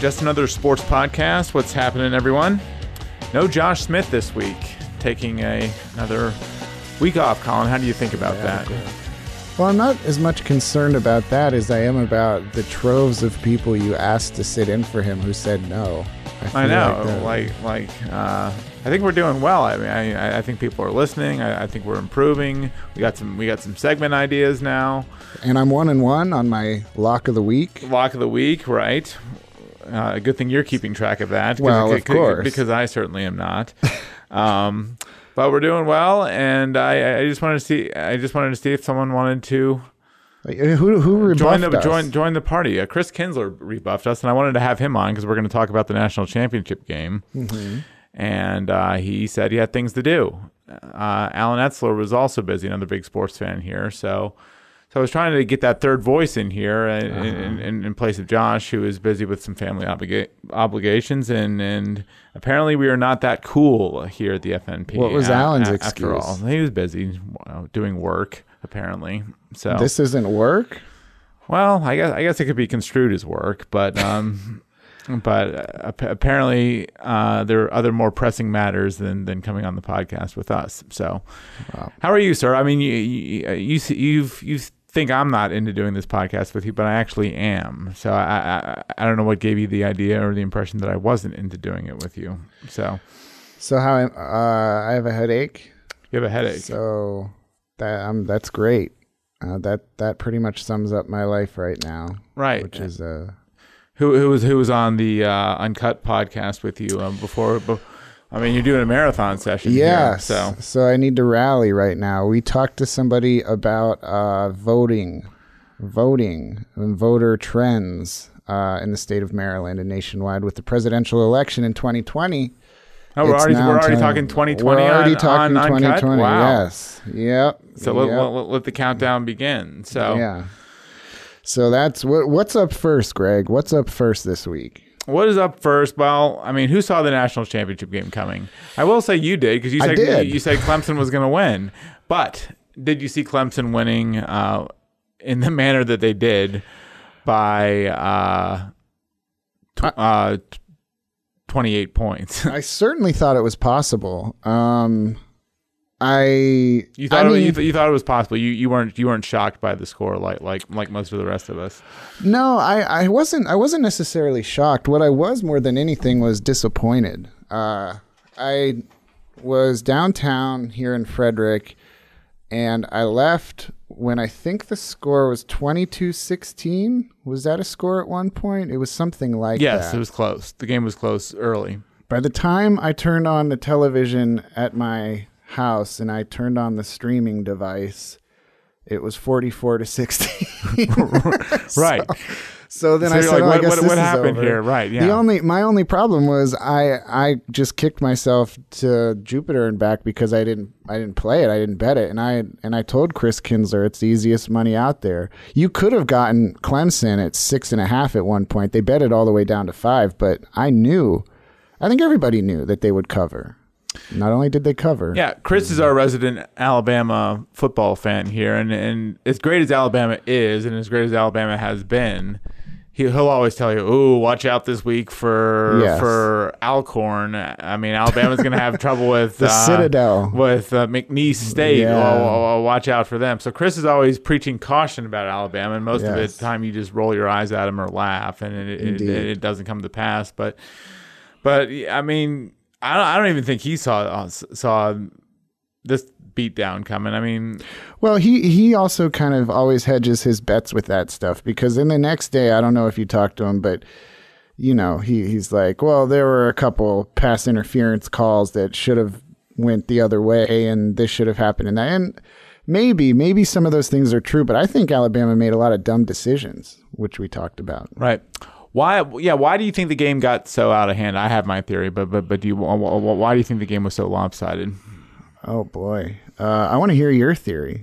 Just Another Sports Podcast. What's happening, everyone? No Josh Smith this week. Taking another week off. Colin, how do you think about that? Cool. Well, I'm not as much concerned about that as I am about the troves of people you asked to sit in for him who said no. I know. I think we're doing well. I mean, I think people are listening. I think we're improving. We got some segment ideas now. And I'm 1-1 on my lock of the week. Lock of the week, right? Good thing you're keeping track of that. Well, of course, because I certainly am not. But we're doing well, and I just wanted to see if someone wanted to. Who rebuffed us? Join the party. Chris Kinsler rebuffed us, and I wanted to have him on because we're going to talk about the national championship game. Mm-hmm. And he said he had things to do. Alan Etzler was also busy, another big sports fan here. So I was trying to get that third voice in here in place of Josh, who is busy with some family obligations. And apparently we are not that cool here at the FNP. What was Alan's excuse? After all, he was busy doing work. Apparently, so this isn't work. Well, I guess it could be construed as work, but apparently there are other more pressing matters than coming on the podcast with us. So, wow. How are you, sir? I mean, you think I'm not into doing this podcast with you, but I actually am. So I don't know what gave you the idea or the impression that I wasn't into doing it with you. So how I have a headache. You have a headache. So. That's great. That pretty much sums up my life right now. Right, which is who was on the Uncut podcast with you before? I mean, you're doing a marathon session. Yeah. Here, so I need to rally right now. We talked to somebody about voting, and voter trends in the state of Maryland and nationwide with the presidential election in 2020. Oh, we're already talking 2020. We're already talking 2020. Wow. Yes. Yep. So yep. Let the countdown begin. So yeah. So that's what's up first, Greg. What's up first this week? What is up first? Well, I mean, who saw the national championship game coming? I will say you did because you said Clemson was going to win. But did you see Clemson winning in the manner that they did by 28 points. I certainly thought it was possible. You thought it was possible. You weren't shocked by the score like most of the rest of us. No, I wasn't necessarily shocked. What I was more than anything was disappointed. I was downtown here in Frederick, and I left when I think the score was 22-16. Was that a score at one point? It was something like that. Yes, it was close. The game was close early. By the time I turned on the television at my house and I turned on the streaming device, it was 44-16. Right. So then I said, I guess this is over. What happened here? Right, yeah. My only problem was I just kicked myself to Jupiter and back because I didn't play it. I didn't bet it. And I told Chris Kinsler it's the easiest money out there. You could have gotten Clemson at 6.5 at one point. They bet it all the way down to 5, but I think everybody knew that they would cover. Not only did they cover. Yeah, Chris is our resident Alabama football fan here, and as great as Alabama is and as great as Alabama has been, he'll always tell you, "Ooh, watch out this week for Alcorn." I mean, Alabama's going to have trouble with the Citadel, with McNeese State. Yeah. Oh, watch out for them. So Chris is always preaching caution about Alabama, and most of the time you just roll your eyes at him or laugh, and it doesn't come to pass. But I mean. I don't even think he saw this beatdown coming. I mean, well, he also kind of always hedges his bets with that stuff because then the next day, I don't know if you talked to him, but he's like, well, there were a couple pass interference calls that should have went the other way, and this should have happened, and that. And maybe some of those things are true, but I think Alabama made a lot of dumb decisions, which we talked about. Right. Why do you think the game got so out of hand? I have my theory, but why do you think the game was so lopsided? Oh boy, I want to hear your theory.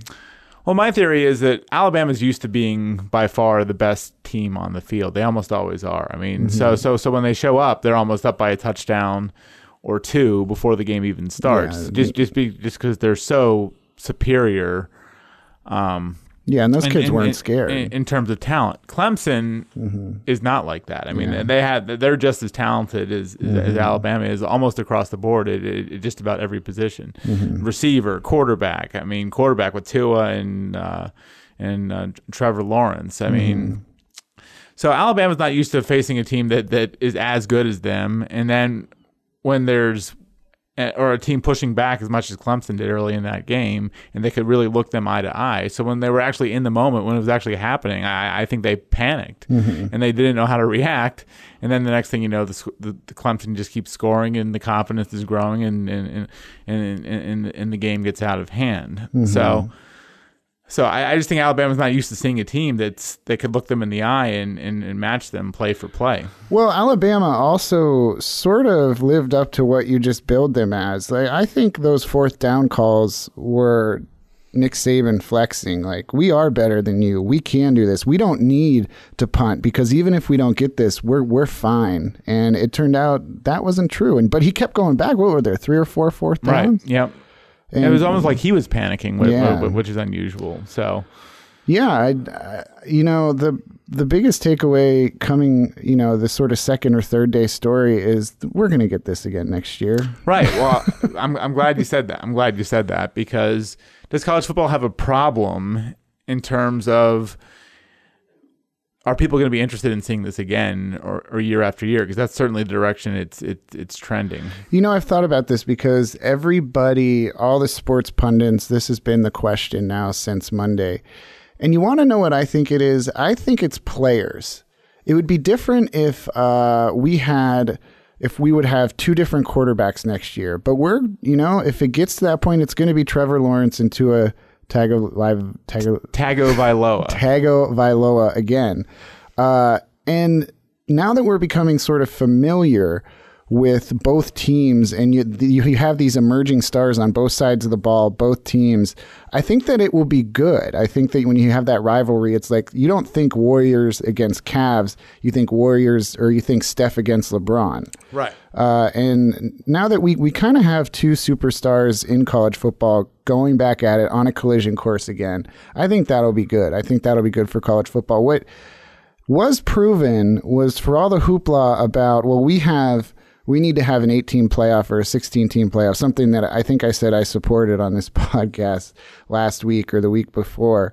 Well, my theory is that Alabama's used to being by far the best team on the field. They almost always are. I mean, so when they show up, they're almost up by a touchdown or two before the game even starts. Just because they're so superior. Yeah, and those kids weren't scared. In terms of talent, Clemson is not like that. I mean, they're just as talented as Alabama is almost across the board at just about every position. Receiver, quarterback. I mean, quarterback with Tua and Trevor Lawrence. I mean, so Alabama's not used to facing a team that is as good as them. And then when there's or a team pushing back as much as Clemson did early in that game, and they could really look them eye to eye. So when they were actually in the moment, when it was actually happening, I think they panicked and they didn't know how to react. And then the next thing you know, the Clemson just keeps scoring, and the confidence is growing, and the game gets out of hand. So I just think Alabama's not used to seeing a team that could look them in the eye and match them play for play. Well, Alabama also sort of lived up to what you just billed them as. Like, I think those fourth down calls were Nick Saban flexing. Like, we are better than you. We can do this. We don't need to punt, because even if we don't get this, we're fine. And it turned out that wasn't true. But he kept going back. What were there, 3 or 4 fourth downs? Right, yep. And it was almost like he was panicking, which is unusual. So, yeah, the biggest takeaway coming, the sort of second or third day story is we're going to get this again next year. Right. Well, I'm glad you said that. I'm glad you said that, because does college football have a problem in terms of, are people going to be interested in seeing this again or year after year? Because that's certainly the direction it's trending. I've thought about this, because everybody, all the sports pundits, this has been the question now since Monday. And you want to know what I think it is? I think it's players. It would be different if we would have 2 different quarterbacks next year. But we're, if it gets to that point, it's going to be Trevor Lawrence and Tua Tagovailoa again. And now that we're becoming sort of familiar with both teams, and you have these emerging stars on both sides of the ball, both teams, I think that it will be good. I think that when you have that rivalry, it's like you don't think Warriors against Cavs, you think Warriors, or you think Steph against LeBron. Right. And now that we kind of have 2 superstars in college football going back at it on a collision course again, I think that'll be good. I think that'll be good for college football. What was proven was, for all the hoopla about, well, we need to have an 18 playoff or a 16 team playoff, something that I think I said I supported on this podcast last week or the week before.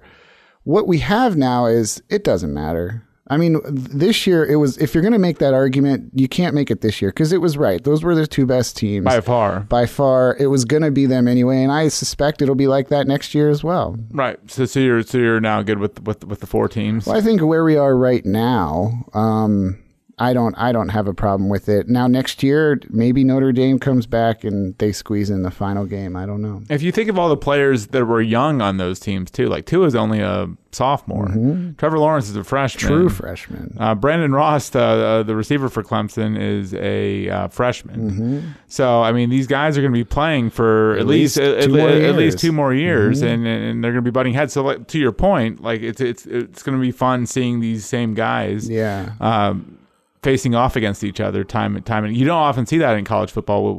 What we have now is, it doesn't matter. I mean, this year it was, if you're going to make that argument, you can't make it this year, because it was right. Those were the 2 best teams. By far. It was going to be them anyway. And I suspect it'll be like that next year as well. Right. So you're now good with the 4 teams. Well, I think where we are right now, I don't have a problem with it. Now, next year, maybe Notre Dame comes back and they squeeze in the final game. I don't know. If you think of all the players that were young on those teams, too, like Tua's only a sophomore. Trevor Lawrence is a freshman. True freshman. Brandon Ross, the receiver for Clemson, is a freshman. So, I mean, these guys are going to be playing for at least 2 more years, and they're going to be butting heads. So, like, to your point, like, it's going to be fun seeing these same guys. Yeah. Facing off against each other time, and you don't often see that in college football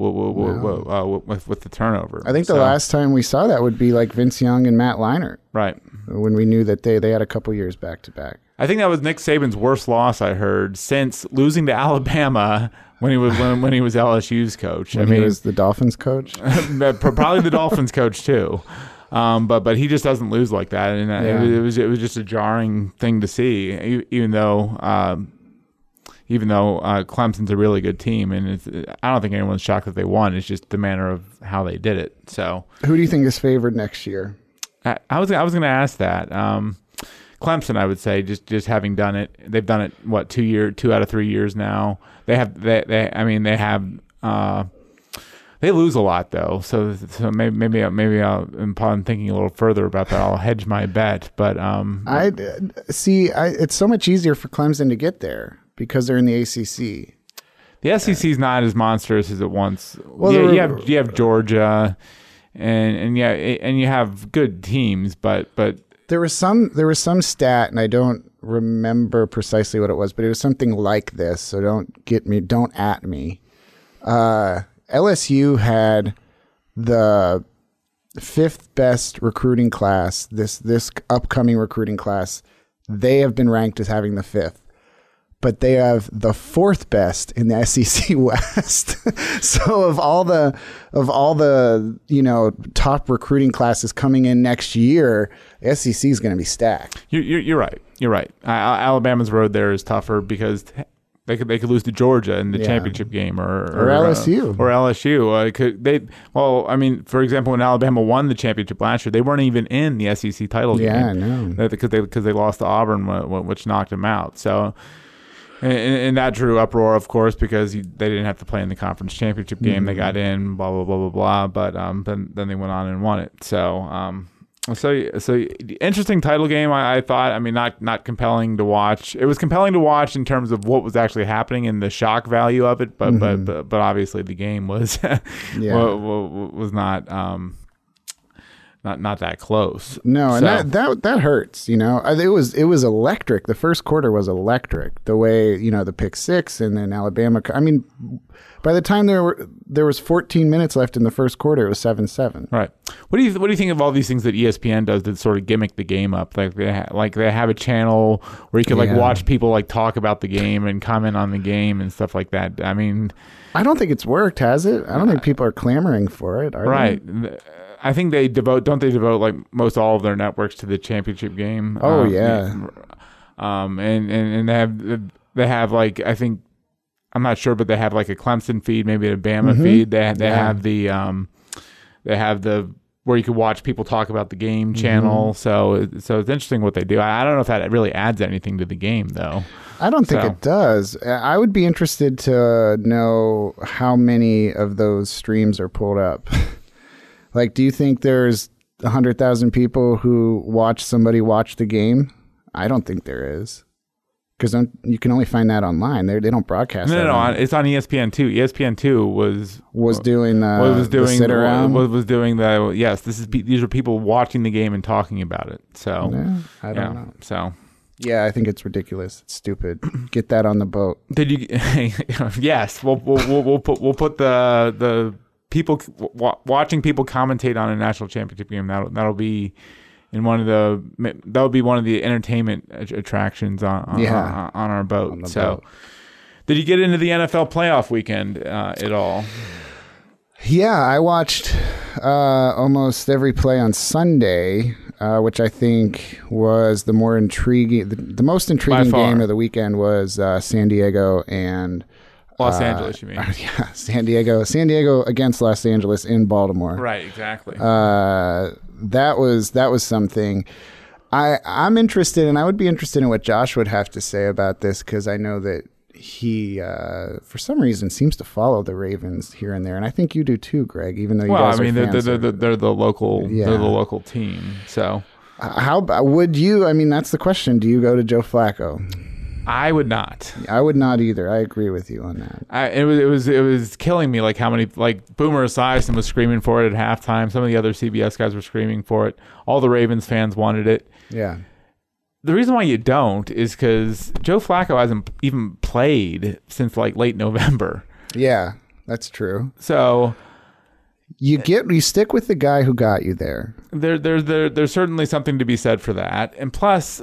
with the turnover. I think the last time we saw that would be like Vince Young and Matt Leinart, right? When we knew that they had a couple years back to back. I think that was Nick Saban's worst loss, I heard, since losing to Alabama when he was LSU's coach. He was the Dolphins coach, probably the Dolphins coach too. But he just doesn't lose like that, and it was just a jarring thing to see, even though Clemson's a really good team, and I don't think anyone's shocked that they won. It's just the manner of how they did it. So, who do you think is favored next year? I was going to ask that. Clemson, I would say, just having done it, they've done it 2 out of 3 years now. They lose a lot though, so maybe upon thinking a little further about that, I'll hedge my bet. But it's so much easier for Clemson to get there, because they're in the ACC. The SEC is not as monstrous as it once. Well, you have Georgia, and you have good teams, but there was some stat, and I don't remember precisely what it was, but it was something like this. So don't at me. LSU had the fifth best recruiting class, this upcoming recruiting class. They have been ranked as having the fifth, but they have the fourth best in the SEC West. So of all the top recruiting classes coming in next year, SEC is going to be stacked. You're right. You're right. Alabama's road there is tougher because they could lose to Georgia in the championship game or LSU for example, when Alabama won the championship last year, they weren't even in the SEC title game. Yeah, I know, because they lost to Auburn, which knocked them out. So. And that drew uproar, of course, because they didn't have to play in the conference championship game. Mm-hmm. They got in, blah blah blah blah blah. But then they went on and won it. So so interesting title game. I thought. I mean, not compelling to watch. It was compelling to watch in terms of what was actually happening and the shock value of it. But mm-hmm. but obviously the game was was not. Not that close. No, and that hurts. It was electric. The first quarter was electric. The way the pick six and then Alabama. I mean, by the time there was 14 minutes left in the first quarter, it was 7-7. Right. What do you think of all these things that ESPN does that sort of gimmick the game up? Like they have a channel where you could watch people talk about the game and comment on the game and stuff like that. I mean, I don't think it's worked, has it? I don't think people are clamoring for it. Right. I think they devote most all of their networks to the championship game. Oh and they have I think, I'm not sure, but they have a Clemson feed, maybe a Bama mm-hmm. feed. They have the where you can watch people talk about the game channel. Mm-hmm. So it's interesting what they do. I don't know if that really adds anything to the game though. I don't think it does. I would be interested to know how many of those streams are pulled up. Do you think there's 100,000 people who watch somebody watch the game? I don't think there is, because you can only find that online. They don't broadcast. No, it's on ESPN 2. ESPN 2 was doing the sit around. These are people watching the game and talking about it. So I don't know. So. Yeah, I think it's ridiculous. It's stupid. Get that on the boat. Did you? Yes, we'll put the. People watching people commentate on a national championship game. That'll be one of the entertainment attractions on our boat. So, did you get into the NFL playoff weekend at all? Yeah, I watched almost every play on Sunday, which I think was the more intriguing. The most intriguing game of the weekend was San Diego and. Los Angeles, you mean? Yeah, San Diego against Los Angeles in Baltimore. Right, exactly. That was something. I'm interested, and I would be interested in what Josh would have to say about this, because I know that he, for some reason, seems to follow the Ravens here and there, and I think you do too, Greg. Even though they're the local team. So how would you? I mean, that's the question. Do you go to Joe Flacco? I would not. I would not either. I agree with you on that. It was killing me. How many Boomer Esiason was screaming for it at halftime. Some of the other CBS guys were screaming for it. All the Ravens fans wanted it. Yeah. The reason why you don't is because Joe Flacco hasn't even played since late November. Yeah, that's true. So. You stick with the guy who got you there. There's certainly something to be said for that, and plus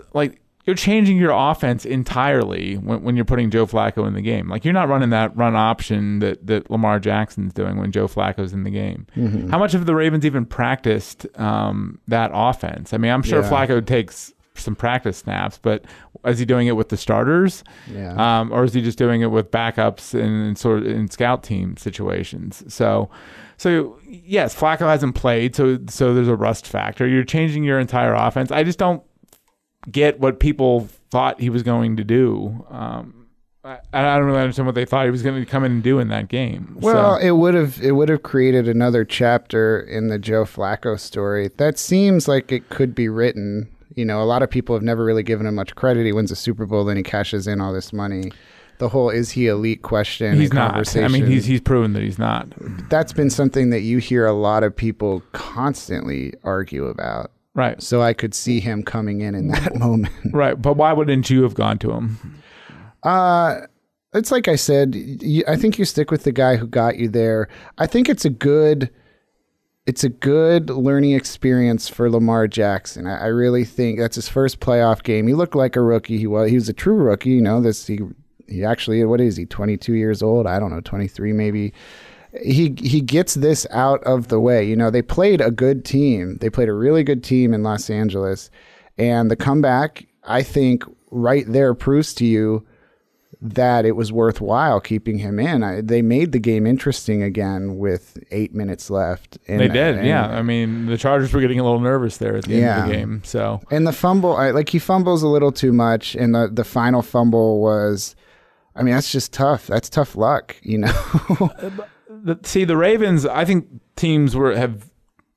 You're changing your offense entirely when you're putting Joe Flacco in the game. You're not running that run option that Lamar Jackson's doing when Joe Flacco's in the game. Mm-hmm. How much have the Ravens even practiced that offense? I mean, I'm sure Flacco takes some practice snaps, but is he doing it with the starters? Yeah. Or is he just doing it with backups and sort of in scout team situations? So yes, Flacco hasn't played, so there's a rust factor. You're changing your entire offense. I just don't get what people thought he was going to do. I don't really understand what they thought he was going to come in and do in that game. Well, so. It would have created another chapter in the Joe Flacco story. That seems like it could be written. A lot of people have never really given him much credit. He wins a Super Bowl, then he cashes in all this money. The whole is he elite question. He's not. I mean, he's proven that he's not. That's been something that you hear a lot of people constantly argue about. Right. So I could see him coming in that moment. Right. But why wouldn't you have gone to him? It's like I said, I think you stick with the guy who got you there. I think it's a good it's a good learning experience for Lamar Jackson. I really think that's his first playoff game. He looked like a rookie. He was a true rookie. You know, this he actually, what is he, 22 years old? I don't know, 23 maybe. He gets this out of the way. You know, they played a good team. They played a really good team in Los Angeles. And the comeback, I think, right there proves to you that it was worthwhile keeping him in. They made the game interesting again with 8 minutes left. And they did, yeah. I mean, the Chargers were getting a little nervous there at the end of the game. So, and the fumble, he fumbles a little too much, and the final fumble was, I mean, that's just tough. That's tough luck, you know? See, the Ravens, I think teams have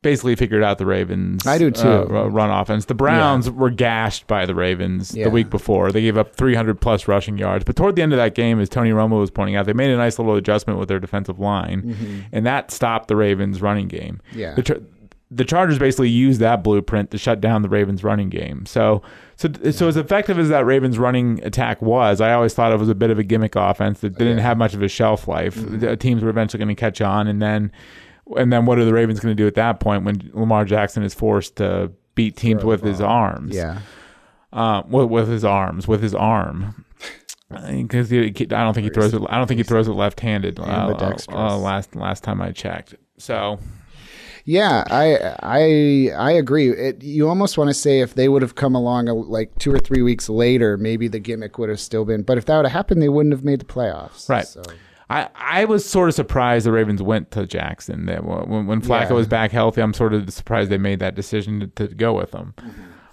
basically figured out the Ravens. I do too. Run offense. The Browns were gashed by the Ravens the week before. They gave up 300 plus rushing yards. But toward the end of that game, as Tony Romo was pointing out, they made a nice little adjustment with their defensive line, and that stopped the Ravens' running game. Yeah. The Chargers basically used that blueprint to shut down the Ravens' running game. So as effective as that Ravens' running attack was, I always thought it was a bit of a gimmick offense that didn't have much of a shelf life. The teams were eventually going to catch on, and then what are the Ravens going to do at that point when Lamar Jackson is forced to beat teams with his arms? Yeah, with his arm, because I don't think he throws it. I don't think he throws it left-handed. Last time I checked, so. Yeah, I agree. You almost want to say if they would have come along like 2 or 3 weeks later, maybe the gimmick would have still been. But if that would have happened, they wouldn't have made the playoffs. Right. So. I was sort of surprised the Ravens went to Jackson. When Flacco was back healthy, I'm sort of surprised they made that decision to go with him.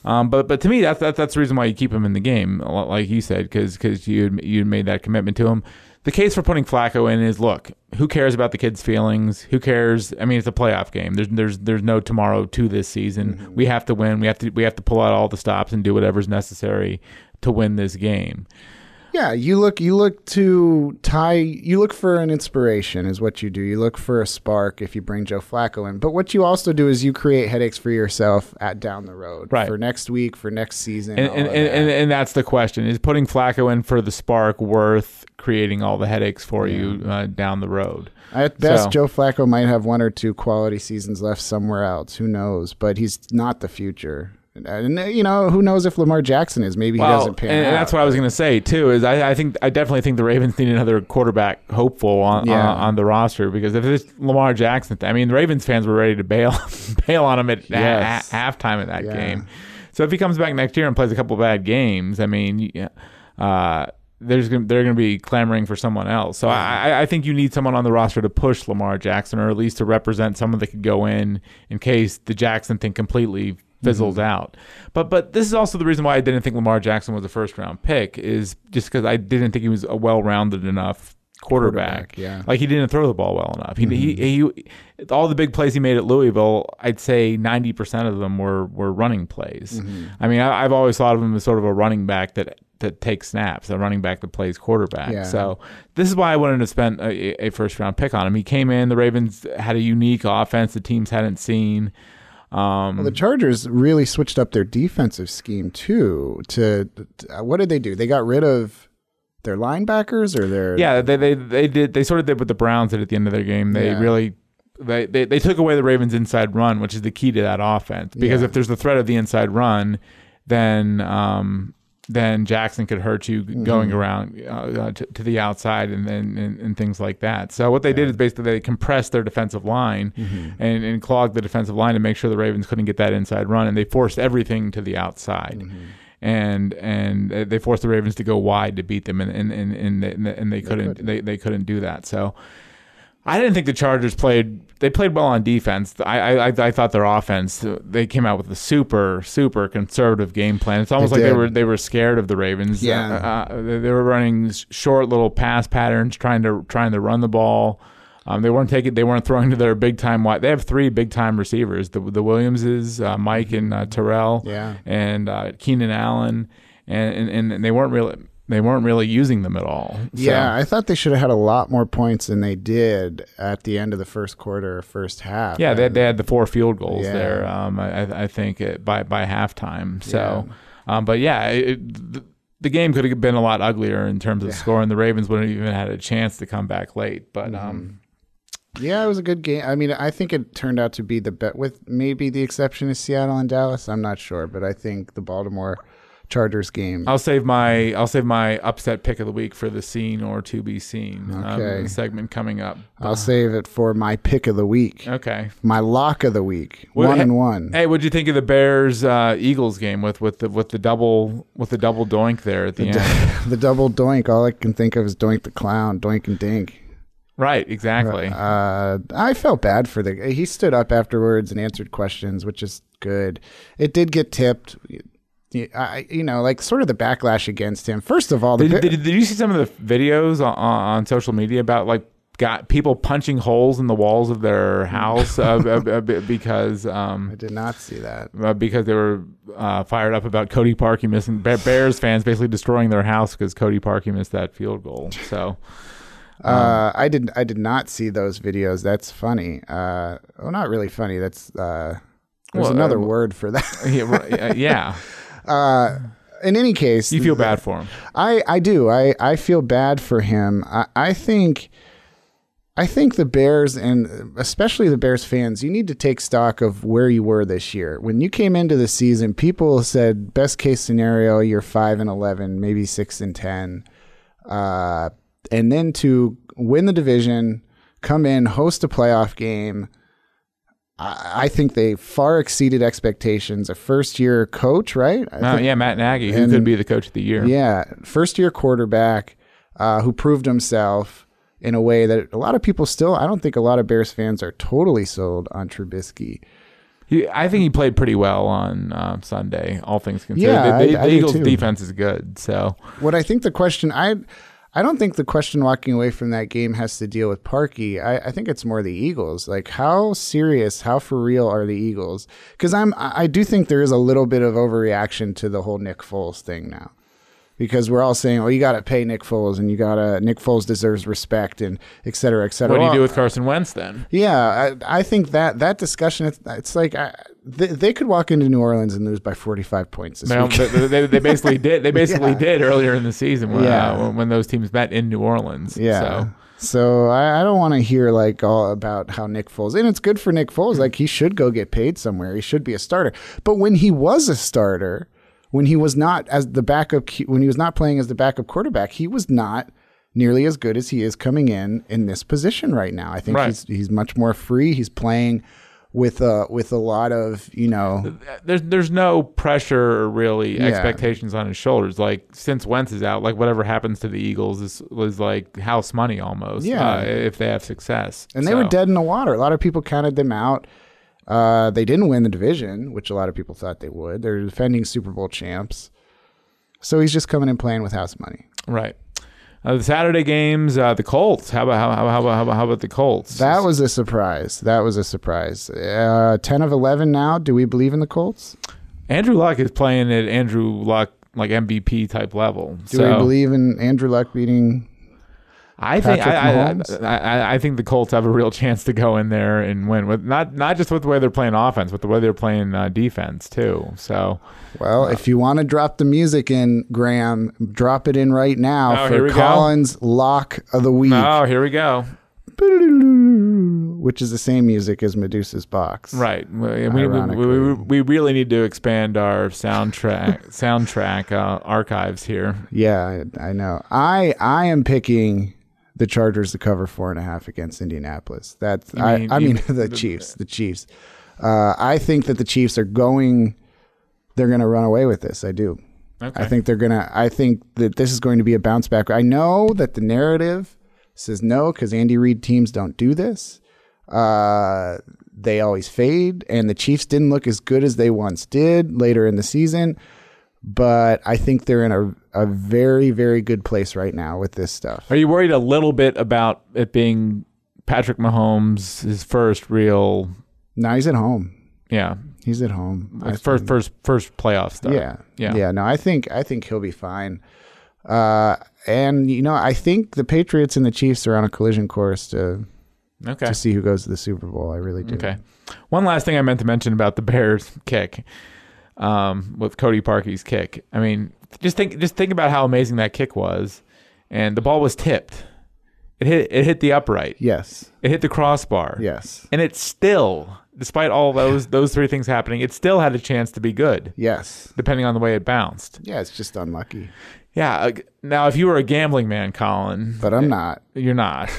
But to me, that's the reason why you keep him in the game, like you said, because you made that commitment to him. The case for putting Flacco in is, look, who cares about the kid's feelings? Who cares? I mean, it's a playoff game. There's no tomorrow to this season. Mm-hmm. We have to win. We have to pull out all the stops and do whatever's necessary to win this game. Yeah, you look for an inspiration is what you do. You look for a spark if you bring Joe Flacco in. But what you also do is you create headaches for yourself down the road. Right. For next week, for next season. And that's the question. Is putting Flacco in for the spark worth creating all the headaches for you down the road? At best, Joe Flacco might have 1 or 2 quality seasons left somewhere else. Who knows? But he's not the future. And, you know, who knows if Lamar Jackson is. Maybe he doesn't pan out. And that's what I was going to say, too, is I definitely think the Ravens need another quarterback hopeful on the roster, because if it's Lamar Jackson, I mean, the Ravens fans were ready to bail on him at halftime of that game. So if he comes back next year and plays a couple of bad games, I mean, they're going to be clamoring for someone else. So I think you need someone on the roster to push Lamar Jackson, or at least to represent someone that could go in case the Jackson thing completely fizzles out. But this is also the reason why I didn't think Lamar Jackson was a first-round pick, is just because I didn't think he was a well-rounded enough quarterback. Like, he didn't throw the ball well enough. He all the big plays he made at Louisville, I'd say 90% of them were running plays. I mean, I've always thought of him as sort of a running back that takes snaps, a running back that plays quarterback. So this is why I wouldn't have spent a first-round pick on him. He came in, the Ravens had a unique offense the teams hadn't seen. The Chargers really switched up their defensive scheme too. What did they do? They got rid of their linebackers, or their they did. They sort of did what the Browns did at the end of their game. They really they took away the Ravens' inside run, which is the key to that offense. Because if there's the threat of the inside run, then Jackson could hurt you going around to the outside and things like that. So what they did is basically they compressed their defensive line and clogged the defensive line to make sure the Ravens couldn't get that inside run, and they forced everything to the outside. And they forced the Ravens to go wide to beat them, and they couldn't do that. So I didn't think the Chargers played well on defense. I thought their offense, they came out with a super conservative game plan. It's almost like they were scared of the Ravens. They were running short little pass patterns, trying to run the ball. They weren't throwing to their big time wide. They have 3 big time receivers: the Williamses, Mike and Terrell, and Keenan Allen, and they weren't really using them at all. So. Yeah, I thought they should have had a lot more points than they did at the end of the first quarter or first half. Yeah, they had the 4 field goals there, I think, by halftime. So, the game could have been a lot uglier in terms of scoring. The Ravens wouldn't have even had a chance to come back late. But Yeah, it was a good game. I mean, I think it turned out to be the bet, with maybe the exception of Seattle and Dallas. I'm not sure, but I think the Baltimore Chargers game. I'll save my upset pick of the week for the seen or to be seen segment coming up. I'll save it for my pick of the week. Okay, my lock of the week. Hey, what'd you think of the Bears Eagles game with the double doink there at the end? The double doink. All I can think of is Doink the Clown, Doink and Dink. Right, exactly. I felt bad for the. He stood up afterwards and answered questions, which is good. It did get tipped. Sort of the backlash against him. First of all, did you see some of the videos on social media about got people punching holes in the walls of their house because I did not see that because they were fired up about Cody Parkey missing Bears fans basically destroying their house because Cody Parkey missed that field goal. So. I did not see those videos. That's funny. Well, not really funny. That's another word for that. Yeah. In any case, you feel bad for him. I do. I feel bad for him. I think the Bears, and especially the Bears fans, you need to take stock of where you were this year. When you came into the season, people said best case scenario, you're 5-11, maybe 6-10. And then to win the division, come in, host a playoff game. I think they far exceeded expectations. A first-year coach, right? Matt Nagy, who could be the coach of the year. Yeah, first-year quarterback who proved himself in a way that a lot of people still, I don't think a lot of Bears fans are totally sold on Trubisky. I think he played pretty well on Sunday, all things considered. Yeah, the Eagles' defense is good. So, what I think the question... I don't think the question walking away from that game has to deal with Parkey. I think it's more the Eagles. Like, how serious, how for real are the Eagles? Because I do think there is a little bit of overreaction to the whole Nick Foles thing now. Because we're all saying, you got to pay Nick Foles, and Nick Foles deserves respect, and et cetera, et cetera. What do you do with Carson Wentz then? Yeah, I think that discussion, it's like they could walk into New Orleans and lose by 45 points this week. They basically did. They basically did earlier in the season when those teams met in New Orleans. Yeah. So I don't want to hear all about how Nick Foles, and it's good for Nick Foles. Like, he should go get paid somewhere. He should be a starter. But when he was a starter, when he was not when he was not playing as the backup quarterback, he was not nearly as good as he is coming in this position right now. I think he's much more free. He's playing with a lot of There's no pressure or really expectations on his shoulders. Like, since Wentz is out, whatever happens to the Eagles was like house money almost. Yeah, if they have success. And they were dead in the water. A lot of people counted them out. They didn't win the division, which a lot of people thought they would. They're defending Super Bowl champs. So he's just coming and playing with house money. Right. The Saturday games, the Colts. How about the Colts? That was a surprise. 10 of 11 now. Do we believe in the Colts? Andrew Luck is playing at Andrew Luck, MVP type level. Do we believe in Andrew Luck beating... I think the Colts have a real chance to go in there and win, with not just with the way they're playing offense, but the way they're playing defense too. So, if you want to drop the music in, Graham, drop it in right now for Colin's lock of the week. Oh, here we go. Which is the same music as Medusa's box. Right. We really need to expand our soundtrack archives here. Yeah, I know. I am picking the Chargers to cover 4.5 against Indianapolis. The Chiefs. I think that the Chiefs they're going to run away with this. I do. Okay. I think that this is going to be a bounce back. I know that the narrative says no, because Andy Reid teams don't do this. They always fade, and the Chiefs didn't look as good as they once did later in the season. But I think they're in a very, very good place right now with this stuff. Are you worried a little bit about it being Patrick Mahomes, his first real... No, he's at home. Yeah. He's at home. First playoff start. Yeah. Yeah. No, I think he'll be fine. And, I think the Patriots and the Chiefs are on a collision course to see who goes to the Super Bowl. I really do. Okay. One last thing I meant to mention about the Bears kick, with Cody Parkey's kick. I mean, just think about how amazing that kick was. And the ball was tipped. It hit the upright. Yes. It hit the crossbar. Yes. And it still, despite all those three things happening, it still had a chance to be good. Yes. Depending on the way it bounced. Yeah, it's just unlucky. Yeah. Now, if you were a gambling man, Colin. But I'm not. You're not.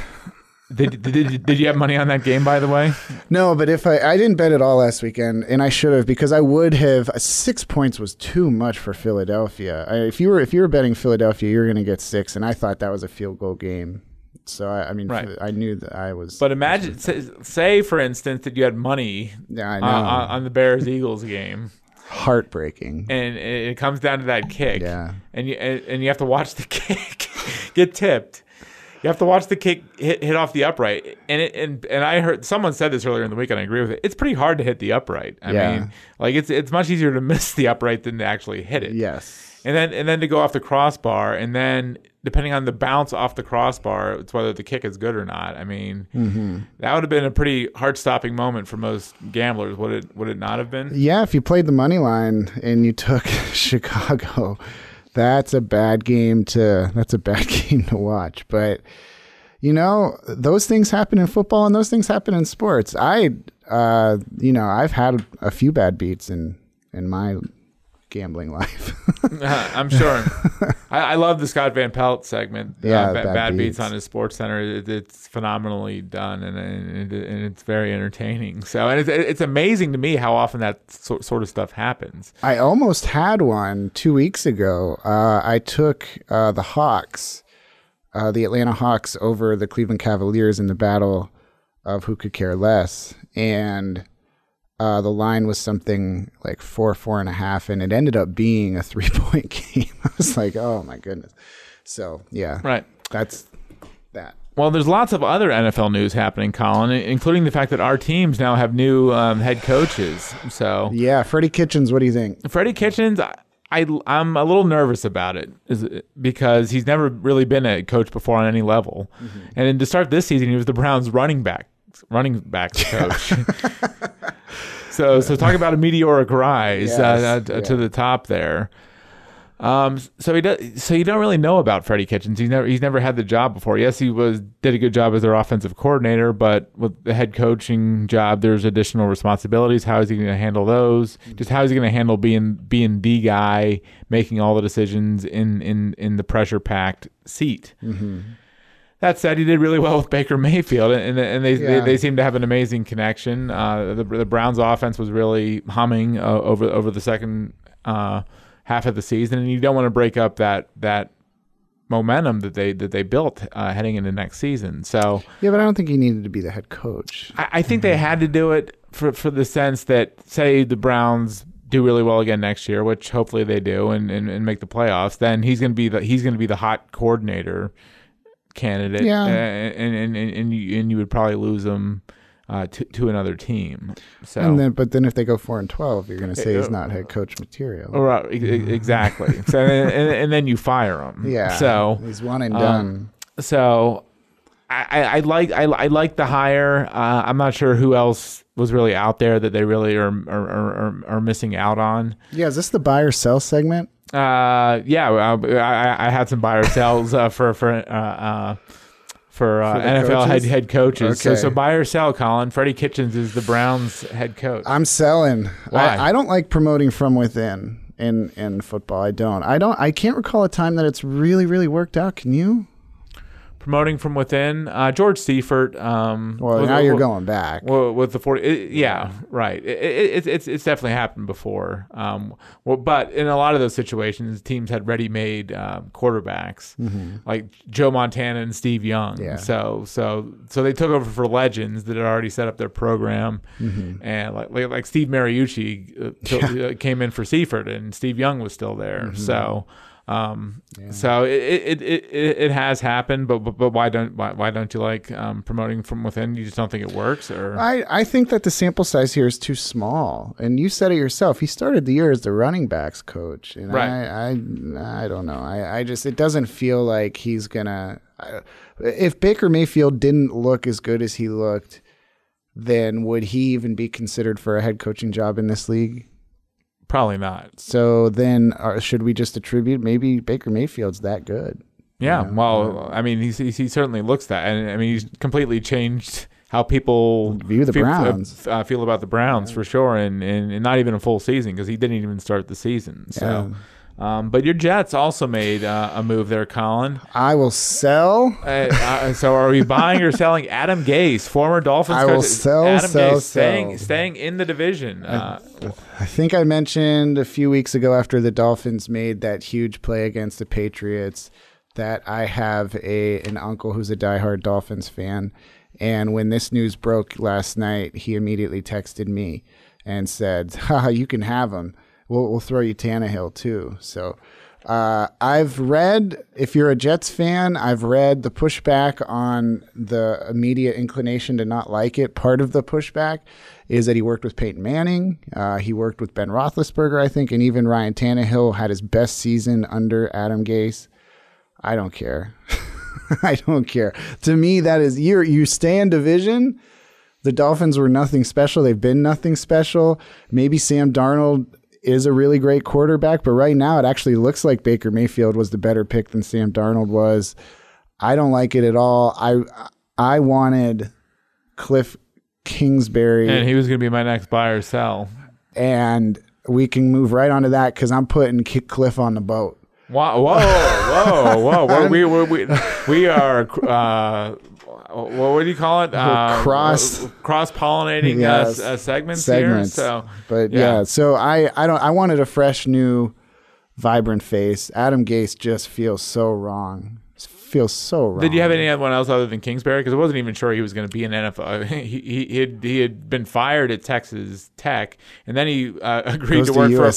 Did you have money on that game, by the way? No, but if I didn't bet at all last weekend, and I should have, because I would have. 6 points was too much for Philadelphia. If you were betting Philadelphia, you were going to get 6, and I thought that was a field goal game. So, right. I knew that I was... But imagine, say, for instance, that you had money on the Bears-Eagles game. Heartbreaking. And it comes down to that kick. Yeah. And you have to watch the kick get tipped. You have to watch the kick hit off the upright. And I heard someone said this earlier in the week, and I agree with it. It's pretty hard to hit the upright. I mean, like, it's much easier to miss the upright than to actually hit it. Yes. And then to go off the crossbar, and then... Depending on the bounce off the crossbar, it's whether the kick is good or not. I mean, That would have been a pretty heart-stopping moment for most gamblers, would it not have been? Yeah, if you played the money line and you took Chicago, that's a bad game to watch. But you know, those things happen in football and those things happen in sports. I've had a few bad beats in my gambling life. I'm sure. I love the Scott Van Pelt segment. Yeah, Bad Beats on his Sports Center. It's phenomenally done, and it's very entertaining. So, and it's amazing to me how often that sort of stuff happens. I almost had one 2 weeks ago. I took the Hawks, the Atlanta Hawks, over the Cleveland Cavaliers in the battle of who could care less, and. The line was something like 4.5, and it ended up being a 3-point game. I was like, oh, my goodness. So, yeah. Right. That's that. Well, there's lots of other NFL news happening, Colin, including the fact that our teams now have new head coaches. So, yeah. Freddie Kitchens, what do you think? Freddie Kitchens, I'm a little nervous about it because he's never really been a coach before on any level. Mm-hmm. And then to start this season, he was the Browns running back coach. So talk about a meteoric rise to the top there. So you don't really know about Freddie Kitchens. He's never had the job before. Yes, he did a good job as their offensive coordinator, but with the head coaching job, there's additional responsibilities. How is he going to handle those? Just how is he going to handle being the guy making all the decisions in the pressure-packed seat? Mm-hmm. That said, he did really well with Baker Mayfield, and they seem to have an amazing connection. The Browns' offense was really humming over the second half of the season, and you don't want to break up that momentum that they built heading into next season. So yeah, but I don't think he needed to be the head coach. I think they had to do it for the sense that, say, the Browns do really well again next year, which hopefully they do, and make the playoffs. Then he's going to be the hot coordinator candidate, and you would probably lose them to another team. So, but then if they go 4-12, you're going to say he's not head coach material. Right, exactly. So, and then you fire him. Yeah. So he's one and done. So I like the hire. I'm not sure who else was really out there that they really are missing out on. Yeah. Is this the buy or sell segment? I had some buy or sells for NFL coaches? head coaches. Okay. So buy or sell, Colin. Freddie Kitchens is the Browns head coach. I'm selling. Why? I don't like promoting from within in football. I don't. I can't recall a time that it's really, really worked out. Can you? Promoting from within, George Seifert. Going back. With the 40, right. It's definitely happened before. But in a lot of those situations, teams had ready-made quarterbacks like Joe Montana and Steve Young. Yeah. So they took over for legends that had already set up their program, and like Steve Mariucci came in for Seifert, and Steve Young was still there. Mm-hmm. So. So it has happened, but why don't you like promoting from within? You just don't think it works, or I think that the sample size here is too small. And you said it yourself. He started the year as the running backs coach, and right. I don't know. I just it doesn't feel like he's gonna. If Baker Mayfield didn't look as good as he looked, then would he even be considered for a head coaching job in this league? Probably not. So then should we just attribute maybe Baker Mayfield's that good? Yeah, well, I mean, he certainly looks that, and I mean, he's completely changed how people view the Browns, feel about the Browns for sure, and not even a full season because he didn't even start the season. So, but your Jets also made a move there, Colin. I will sell. So, are we buying or selling Adam Gase, former Dolphins coach? I will sell. Adam Gase staying in the division. I think I mentioned a few weeks ago after the Dolphins made that huge play against the Patriots that I have an uncle who's a diehard Dolphins fan. And when this news broke last night, he immediately texted me and said, you can have him. We'll throw you Tannehill too. So I've read, if you're a Jets fan, I've read the pushback on the immediate inclination to not like it. Part of the pushback is that he worked with Peyton Manning. He worked with Ben Roethlisberger, I think, and even Ryan Tannehill had his best season under Adam Gase. I don't care. I don't care. To me, that is you stay in division. The Dolphins were nothing special. They've been nothing special. Maybe Sam Darnold is a really great quarterback, but right now it actually looks like Baker Mayfield was the better pick than Sam Darnold was. I don't like it at all. I wanted Cliff Kingsbury. And he was going to be my next buy or sell. And we can move right on to that because I'm putting Cliff on the boat. Wow, whoa! We are. What do you call it? Cross-pollinating segments here. So, but so I don't. I wanted a fresh, new, vibrant face. Adam Gase just feels so wrong. Did you have anyone else other than Kingsbury? Because I wasn't even sure he was going to be an NFL. He had been fired at Texas Tech, and then he agreed to work for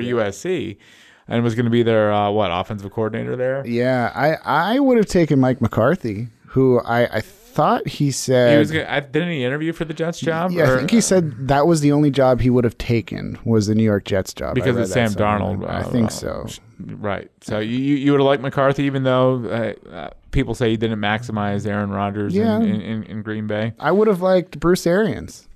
USC. And was going to be their, offensive coordinator there? Yeah, I would have taken Mike McCarthy, who I thought he said... didn't he interview for the Jets job? Yeah, I think he said that was the only job he would have taken was the New York Jets job. Because of Sam Darnold. I think so. Right. So you would have liked McCarthy, even though people say he didn't maximize Aaron Rodgers in Green Bay? I would have liked Bruce Arians.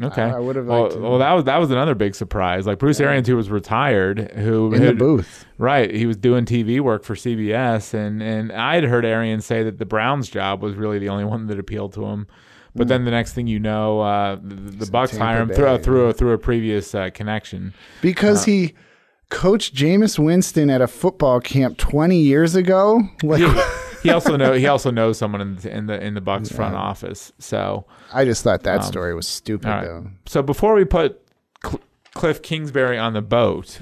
Okay. I would have liked to. Well, that was another big surprise. Like Bruce Arians, who was retired, who in the booth, right? He was doing TV work for CBS, and I had heard Arians say that the Browns job was really the only one that appealed to him. But then the next thing you know, the Bucs hire him through a previous connection because he coached Jameis Winston at a football camp 20 years ago. Like. He also knows someone in the Bucs front office. So I just thought that story was stupid. Right. Though. So before we put Cliff Kingsbury on the boat,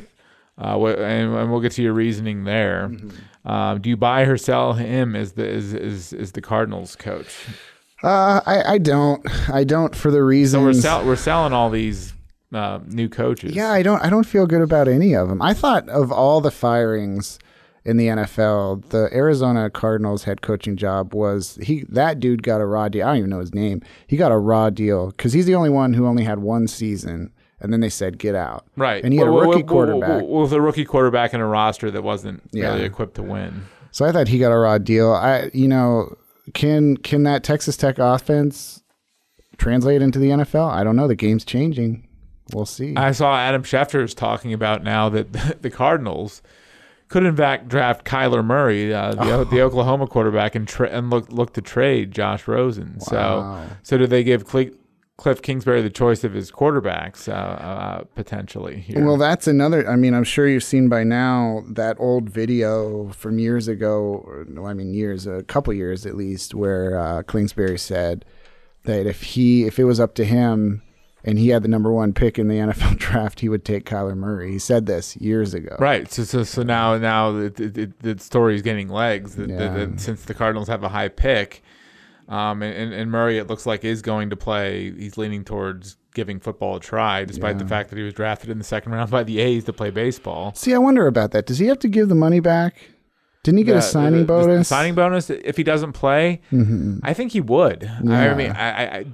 and we'll get to your reasoning there. Mm-hmm. Do you buy or sell him as the Cardinals coach? I don't for the reasons. So we're selling all these new coaches. Yeah, I don't feel good about any of them. I thought of all the firings in the NFL, the Arizona Cardinals head coaching job that dude got a raw deal. I don't even know his name. He got a raw deal because he's the only one who only had one season, and then they said, get out. Right. And he had a rookie quarterback. With a rookie quarterback in a roster that wasn't really equipped to win. So I thought he got a raw deal. Can that Texas Tech offense translate into the NFL? I don't know. The game's changing. We'll see. I saw Adam Schefter's talking about now that the Cardinals – could in fact draft Kyler Murray, the Oklahoma quarterback, and look to trade Josh Rosen. Wow. So do they give Cliff Kingsbury the choice of his quarterbacks potentially here? Well, that's another. I mean, I'm sure you've seen by now that old video from years ago. A couple years at least, where Kingsbury said that if it was up to him. And he had the number one pick in the NFL draft, he would take Kyler Murray. He said this years ago. Right. So now the story is getting legs. Since the Cardinals have a high pick, and Murray, it looks like, is going to play. He's leaning towards giving football a try, despite the fact that he was drafted in the second round by the A's to play baseball. See, I wonder about that. Does he have to give the money back? Didn't he get a signing bonus? Signing bonus if he doesn't play? Mm-hmm. I think he would. Yeah. I mean, I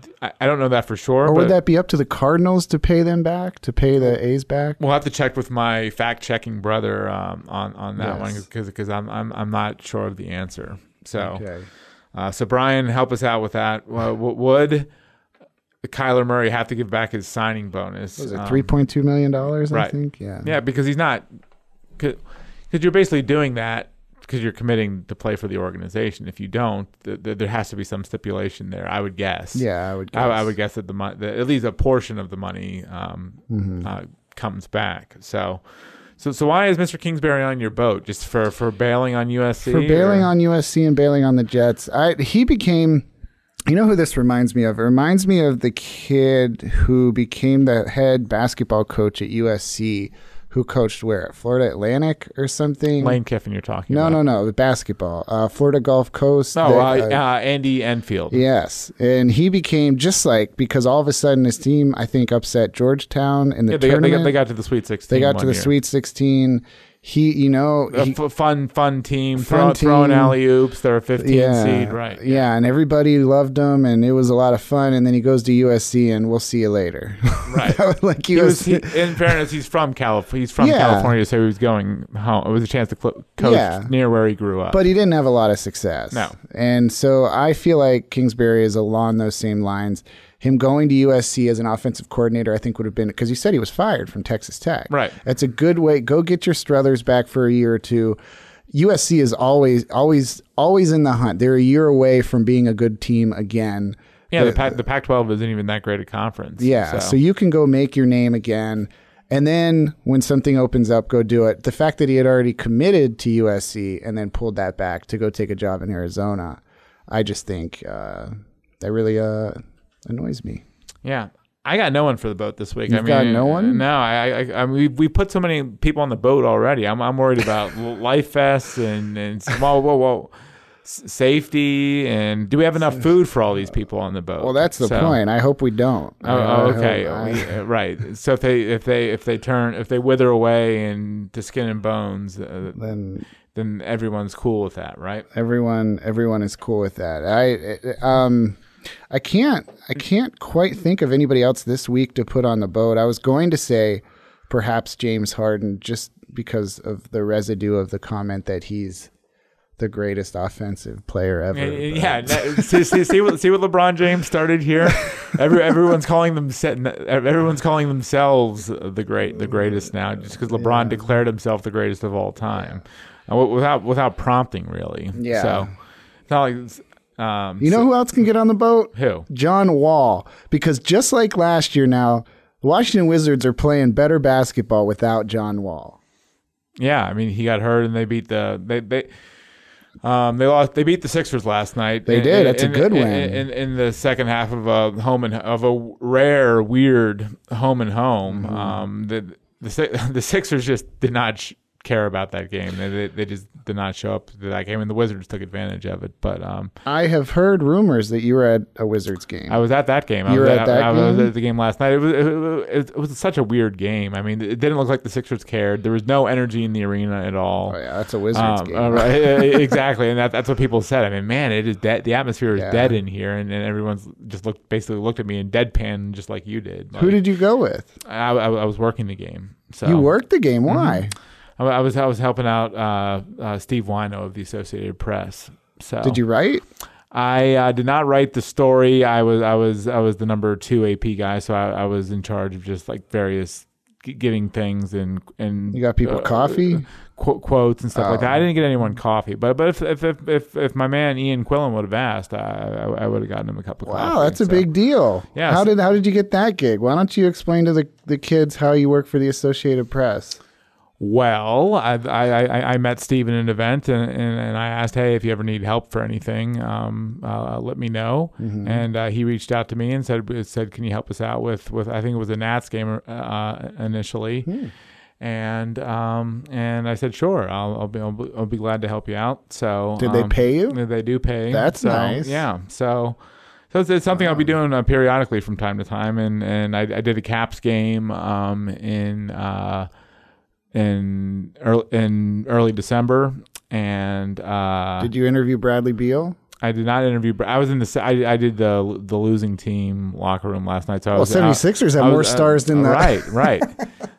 don't know that for sure. Or would that be up to the Cardinals to pay them back, to pay the A's back? We'll have to check with my fact-checking brother on that one because I'm not sure of the answer. So, so Brian, help us out with that. Would Kyler Murray have to give back his signing bonus? Was it $3.2 million? I think. Yeah, because he's not. Because you're basically doing that because you're committing to play for the organization. If you don't, there has to be some stipulation there, I would guess. Yeah, I would guess. I would guess that that at least a portion of the money comes back. So why is Mr. Kingsbury on your boat? Just for bailing on USC? For bailing on USC and bailing on the Jets. He became... You know who this reminds me of? It reminds me of the kid who became the head basketball coach at USC, who coached where? Florida Atlantic or something? Lane Kiffin you're talking about. No. The basketball. Florida Gulf Coast. Andy Enfield. Yes. And he became just like, because all of a sudden his team, I think, upset Georgetown in the tournament. They got to the Sweet 16. They got to the Sweet 16. Fun team, throwing alley-oops. They're a 15 seed, right? Yeah, and everybody loved him, and it was a lot of fun. And then he goes to USC, and we'll see you later. Right. Like in fairness, he's from California. He's from California, so he was going home. It was a chance to coach near where he grew up. But he didn't have a lot of success. No. And so I feel like Kingsbury is along those same lines. Him going to USC as an offensive coordinator, I think, would have been, because you said he was fired from Texas Tech. Right. That's a good way. Go get your Struthers back for a year or two. USC is always in the hunt. They're a year away from being a good team again. Yeah, the Pac-12 isn't even that great a conference. Yeah, so you can go make your name again. And then when something opens up, go do it. The fact that he had already committed to USC and then pulled that back to go take a job in Arizona, I just think that really... annoys me. Yeah, I got no one for the boat this week. Got no one? No, we put so many people on the boat already. I'm worried about life vests and small safety, and do we have enough food for all these people on the boat? Well, that's the point. I hope we don't. Okay. Right. So if they wither away into skin and bones, then everyone's cool with that, right? Everyone is cool with that. I can't quite think of anybody else this week to put on the boat. I was going to say perhaps James Harden, just because of the residue of the comment that he's the greatest offensive player ever. Yeah. See what LeBron James started here. Everyone's calling themselves the greatest now, just because LeBron declared himself the greatest of all time, without prompting, really. Yeah. So it's not like. Who else can get on the boat? Who? John Wall. Because just like last year now, the Washington Wizards are playing better basketball without John Wall. Yeah, I mean, he got hurt and they beat the Sixers last night. They did. That's a good win. In the second half of a rare, weird home and home. Mm-hmm. The Sixers just did not care about that game. They just did not show up to that game, and the Wizards took advantage of it. But I have heard rumors that you were at a Wizards game. I was at that game. I was at the game last night. It was such a weird game. I mean, it didn't look like the Sixers cared. There was no energy in the arena at all. Oh yeah, that's a Wizards game. Exactly, and that's what people said. I mean, man, it is dead. The atmosphere is dead in here, and everyone's just basically looked at me in deadpan, just like you did. Like, who did you go with? I was working the game. So you worked the game. Why? Mm-hmm. I was helping out Steve Wino of the Associated Press. So did you write? I did not write the story. I was the number 2 AP guy, so I was in charge of just like various getting things and you got people coffee, quotes and stuff like that. I didn't get anyone coffee, but if my man Ian Quillen would have asked, I would have gotten him a cup of coffee. Wow, that's a big deal. Yeah. How did you get that gig? Why don't you explain to the kids how you work for the Associated Press? Well, I met Steve at an event, and I asked, hey, if you ever need help for anything, let me know. Mm-hmm. And he reached out to me and said, can you help us out with I think it was a Nats game initially. Mm. And I said, sure, I'll be glad to help you out. So did they pay you? They do pay. That's nice. Yeah. So it's something I'll be doing periodically from time to time. And I did a Caps game in early December, and did you interview Bradley Beal? I did not interview. I was in the. I did the losing team locker room last night. So I was, 76ers have more stars than that. Right.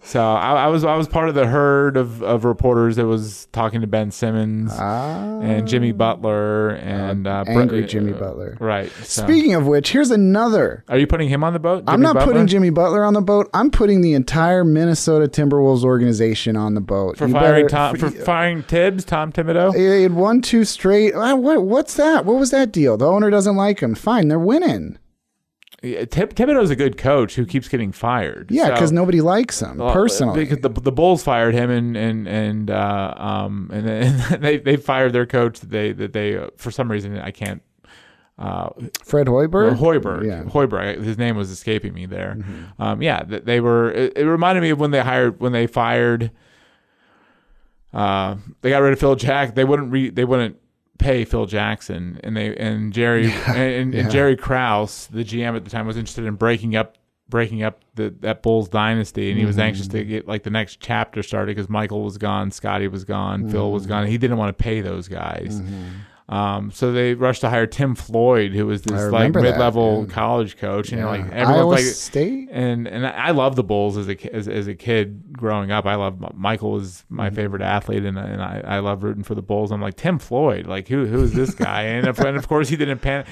So I was part of the herd of reporters that was talking to Ben Simmons and Jimmy Butler and angry Jimmy Butler. Right. So. Speaking of which, here's another. Are you putting him on the boat? I'm not putting Jimmy Butler on the boat. I'm putting the entire Minnesota Timberwolves organization on the boat for firing Tibbs, Tom Thibodeau. They had won 2 straight. What's that? What was that deal? The owner doesn't like him. Fine, they're winning. Yeah, Thibodeau's a good coach who keeps getting fired. Yeah, because nobody likes him personally. Because the Bulls fired him, and they fired their coach. That they for some reason I can't. Fred Hoiberg? Hoiberg. Yeah. Hoiberg. His name was escaping me there. Mm-hmm. Yeah, they were. It reminded me of when they fired. They got rid of Phil Jackson. They wouldn't pay Phil Jackson, and Jerry Krause, the GM at the time, was interested in breaking up that Bulls dynasty, and he was anxious to get like the next chapter started because Michael was gone, Scotty was gone, Phil was gone. He didn't want to pay those guys, so they rushed to hire Tim Floyd, who was this like mid-level college coach, and like everyone's like State, and I love the Bulls as a kid growing up. I love Michael was my favorite athlete, and I love rooting for the Bulls. I'm like Tim Floyd, like who is this guy? and of course he didn't pan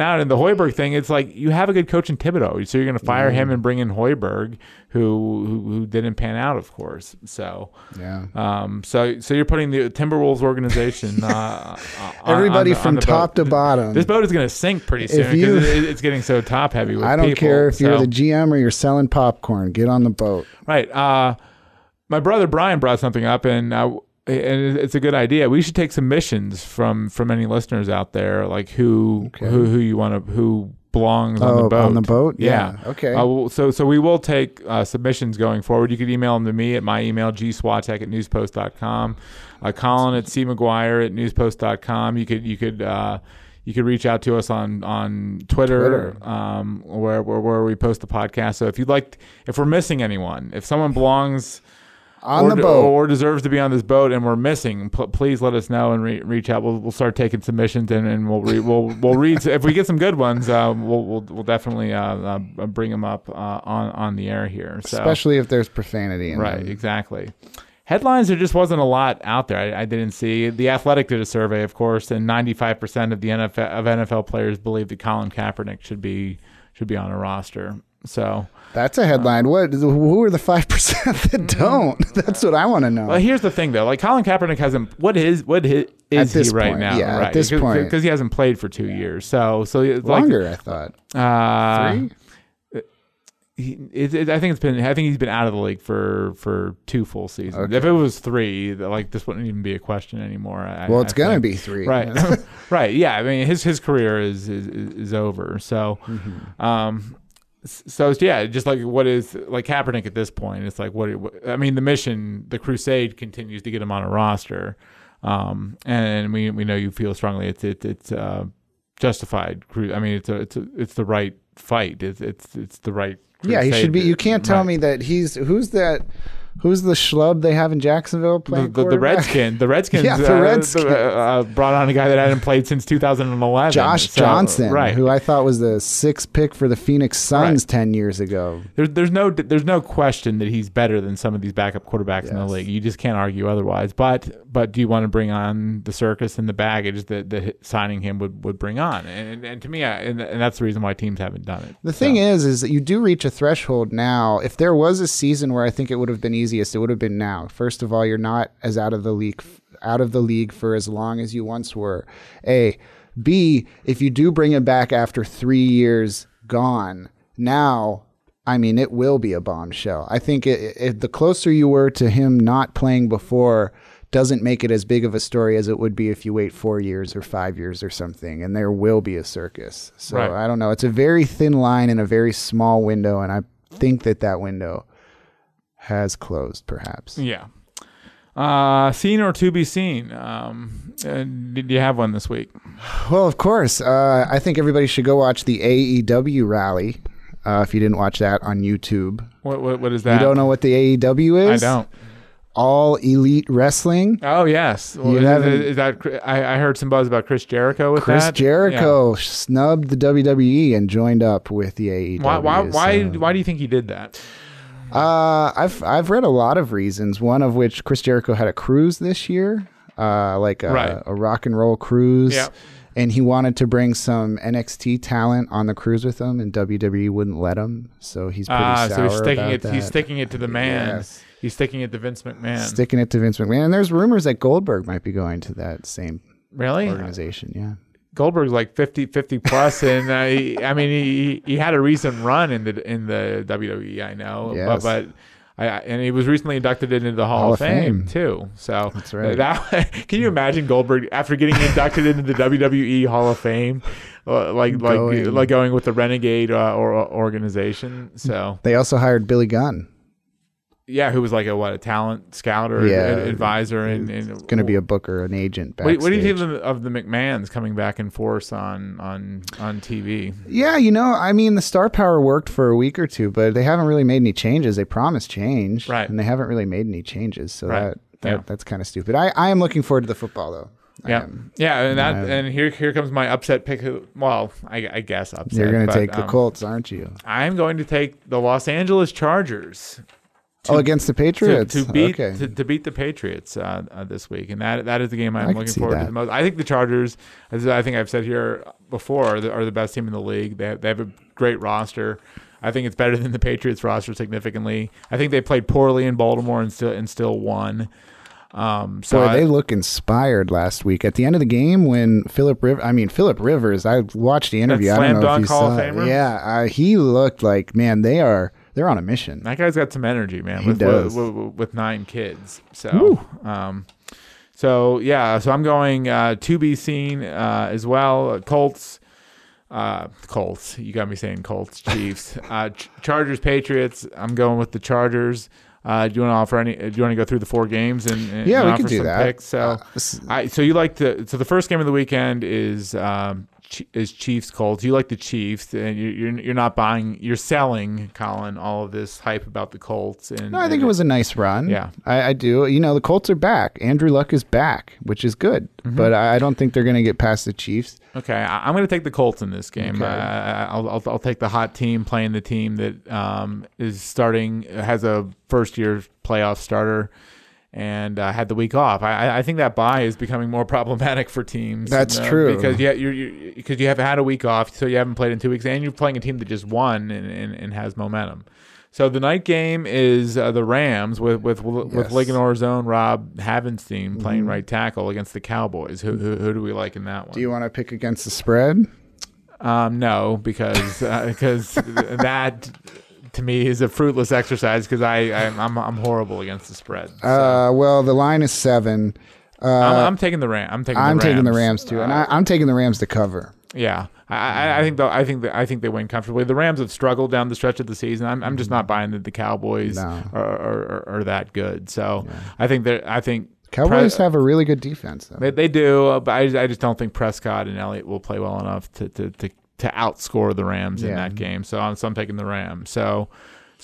out. And the Hoiberg thing, it's like you have a good coach in Thibodeau, so you're going to fire him and bring in Hoiberg, who didn't pan out, of course. So so you're putting the Timberwolves organization. Everybody from top to bottom. This boat is going to sink pretty soon because it's getting so top heavy with people. I don't care if you're the GM or you're selling popcorn. Get on the boat. Right. My brother Brian brought something up, and it's a good idea. We should take submissions from any listeners out there, like who you want to who belongs on the boat. On the boat? Yeah. Okay. So we will take submissions going forward. You could email them to me at my email, gswatek@newspost.com. Colin at cmcguire@newspost.com. You could reach out to us on Twitter. Where we post the podcast. So if you'd like, if we're missing anyone, if someone belongs on the boat or deserves to be on this boat and we're missing, please let us know and reach out. We'll start taking submissions and we'll read. If we get some good ones, we'll definitely bring them up on the air here. So, especially if there's profanity in them. Right, exactly. Headlines, there just wasn't a lot out there. I didn't see. The Athletic did a survey, of course, and 95% of the NFL players believe that Colin Kaepernick should be on a roster. So that's a headline. Who are the 5% that don't? That's what I want to know. Well, here's the thing, though. Like Colin Kaepernick hasn't. What is he right now? Yeah, right? At this point, because he hasn't played for 2 years. So longer. Like, I thought 3. I think he's been out of the league for 2 full seasons. Okay. If it was 3, like this wouldn't even be a question anymore. It's going to be 3, right? Right? Yeah. I mean, his career is over. So, just like what is like Kaepernick at this point? It's like the crusade continues to get him on a roster, and we know you feel strongly it's justified. I mean, it's the right fight. It's the right. Yeah, he should be. You can't tell me that who's the schlub they have in Jacksonville playing the Redskins. The Redskins. Yeah, the Redskins brought on a guy that hadn't played since 2011. Josh Johnson, right? Who I thought was the 6th pick for the Phoenix Suns 10 years ago. There's no question that he's better than some of these backup quarterbacks in the league. You just can't argue otherwise. But do you want to bring on the circus and the baggage that signing him would bring on? And to me, and that's the reason why teams haven't done it. The thing is that you do reach a threshold now. If there was a season where I think it would have been easiest, it would have been now. First of all, you're not as out of the league for as long as you once were. A. B, if you do bring him back after 3 years gone, now, I mean, it will be a bombshell. I think the closer you were to him not playing before doesn't make it as big of a story as it would be if you wait 4 years or 5 years or something, and there will be a circus. So right. I don't know. It's a very thin line in a very small window, and I think that window has closed, perhaps. Yeah. Seen or to be seen. Did you have one this week? Well, of course. I think everybody should go watch the AEW rally. If you didn't watch that on YouTube. What is that? You don't know what the AEW is? I don't. All Elite Wrestling. Oh, yes. Well, is that, I heard some buzz about Chris Jericho with Chris that. Chris Jericho snubbed the WWE and joined up with the AEW. Why do you think he did that? I've read a lot of reasons, one of which Chris Jericho had a cruise this year, a rock and roll cruise. Yep. And he wanted to bring some NXT talent on the cruise with him, and WWE wouldn't let him. So he's pretty sour so he's sticking it to the man. Yes. He's sticking it to Vince McMahon. Sticking it to Vince McMahon. And there's rumors that Goldberg might be going to that same organization. Yeah. Goldberg's like 50 plus, and he had a recent run in the WWE. I know, yes. And he was recently inducted into the Hall of Fame too. So that's right. Can you imagine Goldberg after getting inducted into the WWE Hall of Fame, going with the Renegade organization? So they also hired Billy Gunn. Yeah, who was a talent scout or advisor, and going to be a booker, an agent. Backstage. What do you think of the McMahons coming back in force on TV? Yeah, the star power worked for a week or two, but they haven't really made any changes. They promised change, right? And they haven't really made any changes, so that's kind of stupid. I am looking forward to the football though. Yeah, here comes my upset pick. Well, I guess upset. You're going to take the Colts, aren't you? I'm going to take the Los Angeles Chargers. Against the Patriots to beat the Patriots this week, and that is the game I'm looking forward to the most. I think the Chargers, as I think I've said here before, are the best team in the league. They have a great roster. I think it's better than the Patriots roster significantly. I think they played poorly in Baltimore and still won. They look inspired last week at the end of the game when Philip Rivers. I watched the interview. I don't know if you saw it. Yeah, he looked like, man, they are. They're on a mission. That guy's got some energy, man. He does with 9 kids. So, So I'm going to be seen as well. Colts. You got me saying Colts, Chiefs, Chargers, Patriots. I'm going with the Chargers. Do you want to go through the 4 games and we can do some that. Picks? So the first game of the weekend is Chiefs Colts. You like the Chiefs, and you're not buying. You're selling, Colin, all of this hype about the Colts. I think it was a nice run. Yeah, I do. The Colts are back. Andrew Luck is back, which is good. Mm-hmm. But I don't think they're going to get past the Chiefs. Okay, I'm going to take the Colts in this game. Okay. I'll take the hot team playing the team that has a first year playoff starter. And had the week off. I think that bye is becoming more problematic for teams. That's true. Because you have had a week off, so you haven't played in 2 weeks, and you're playing a team that just won and has momentum. So the night game is the Rams with Ligonior's own Rob Havenstein playing right tackle against the Cowboys. Who do we like in that one? Do you want to pick against the spread? No, because that. To me, is a fruitless exercise because I'm horrible against the spread. So. Well, the line is 7. I'm taking the Rams. I'm taking the Rams too, and I'm taking the Rams to cover. Yeah, I think they win comfortably. The Rams have struggled down the stretch of the season. I'm just not buying that the Cowboys are that good. So yeah. I think Cowboys have a really good defense. Though. They do, but I just don't think Prescott and Elliott will play well enough to outscore the Rams in that game. So I'm taking the Rams. So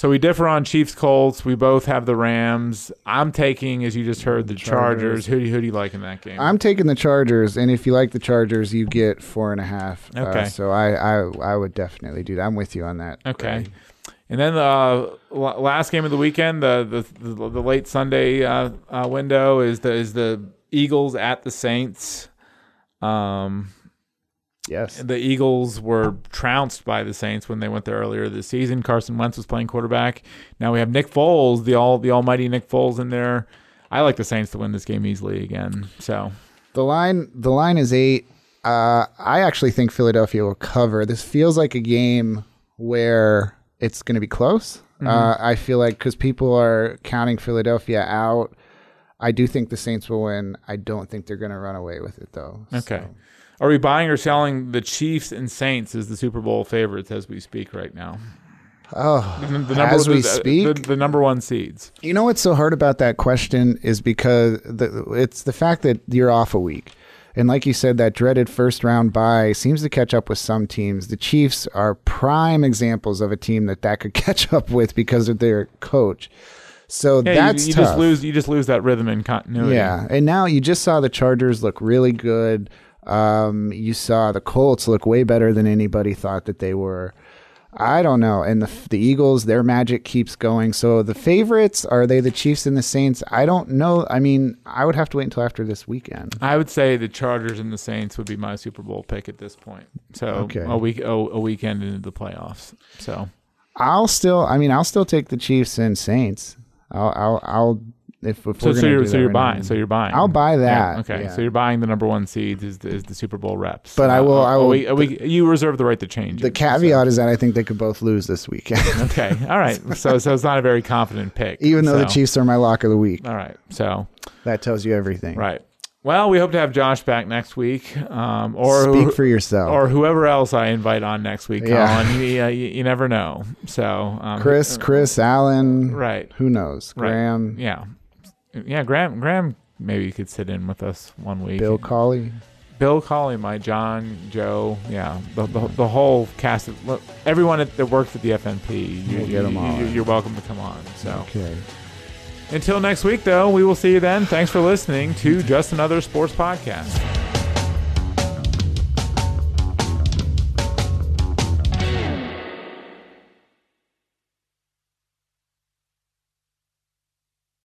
we differ on Chiefs, Colts. We both have the Rams. I'm taking, as you just heard, the Chargers. Who do you like in that game? I'm taking the Chargers, and if you like the Chargers, you get 4.5. Okay. So I would definitely do that. I'm with you on that. Okay. Right? And then the last game of the weekend, the late Sunday window is the Eagles at the Saints. Yes. The Eagles were trounced by the Saints when they went there earlier this season. Carson Wentz was playing quarterback. Now we have Nick Foles, the almighty Nick Foles in there. I like the Saints to win this game easily again. So the line is 8. I actually think Philadelphia will cover. This feels like a game where it's going to be close. Mm-hmm. I feel like because people are counting Philadelphia out. I do think the Saints will win. I don't think they're going to run away with it though. Okay. So. Are we buying or selling the Chiefs and Saints as the Super Bowl favorites as we speak right now? Oh, the number one seeds. You know what's so hard about that question is because it's the fact that you're off a week. And like you said, that dreaded first round bye seems to catch up with some teams. The Chiefs are prime examples of a team that could catch up with because of their coach. So yeah, that's tough. You just lose that rhythm and continuity. Yeah, and now you just saw the Chargers look really good. You saw the Colts look way better than anybody thought that they were. I don't know. And the Eagles, their magic keeps going. So the favorites, are they the Chiefs and the Saints? I don't know. I mean, I would have to wait until after this weekend. I would say the Chargers and the Saints would be my Super Bowl pick at this point. So okay. a weekend into the playoffs. So I'll still take the Chiefs and Saints. You're buying. I'll buy that. Yeah, okay, yeah. So you're buying the number one seeds is the Super Bowl reps. But you reserve the right to change. The caveat is that I think they could both lose this weekend. Okay, all right. So it's not a very confident pick. Even though the Chiefs are my lock of the week. All right, so that tells you everything, right? Well, we hope to have Josh back next week, or speak for yourself, or whoever else I invite on next week. Yeah. Colin, you never know. So Chris, Allen, right? Who knows? Graham, right. Yeah. Yeah, Graham, maybe you could sit in with us one week. Bill Colley, my John, Joe, yeah, the whole cast, everyone that works at the FNP, you're welcome to come on. So okay. Until next week, though, we will see you then. Thanks for listening to Just Another Sports Podcast.